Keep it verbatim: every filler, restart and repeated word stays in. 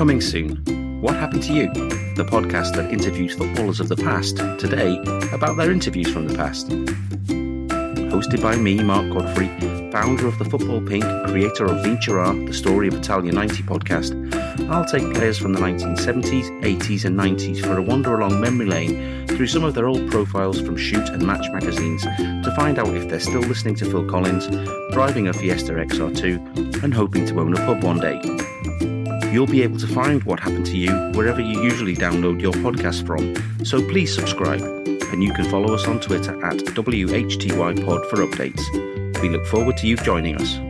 Coming soon, What Happened to You? The podcast that interviews footballers of the past today about their interviews from the past. Hosted by me, Mark Godfrey, founder of the Football Pink, creator of Vincerà, the Story of Italia ninety podcast, I'll take players from the nineteen seventies, eighties and nineties for a wander along memory lane through some of their old profiles from Shoot and Match magazines to find out if they're still listening to Phil Collins, driving a Fiesta X R two and hoping to own a pub one day. You'll be able to find What Happened to You wherever you usually download your podcast from, so please subscribe, and you can follow us on Twitter at W H T Y pod for updates. We look forward to you joining us.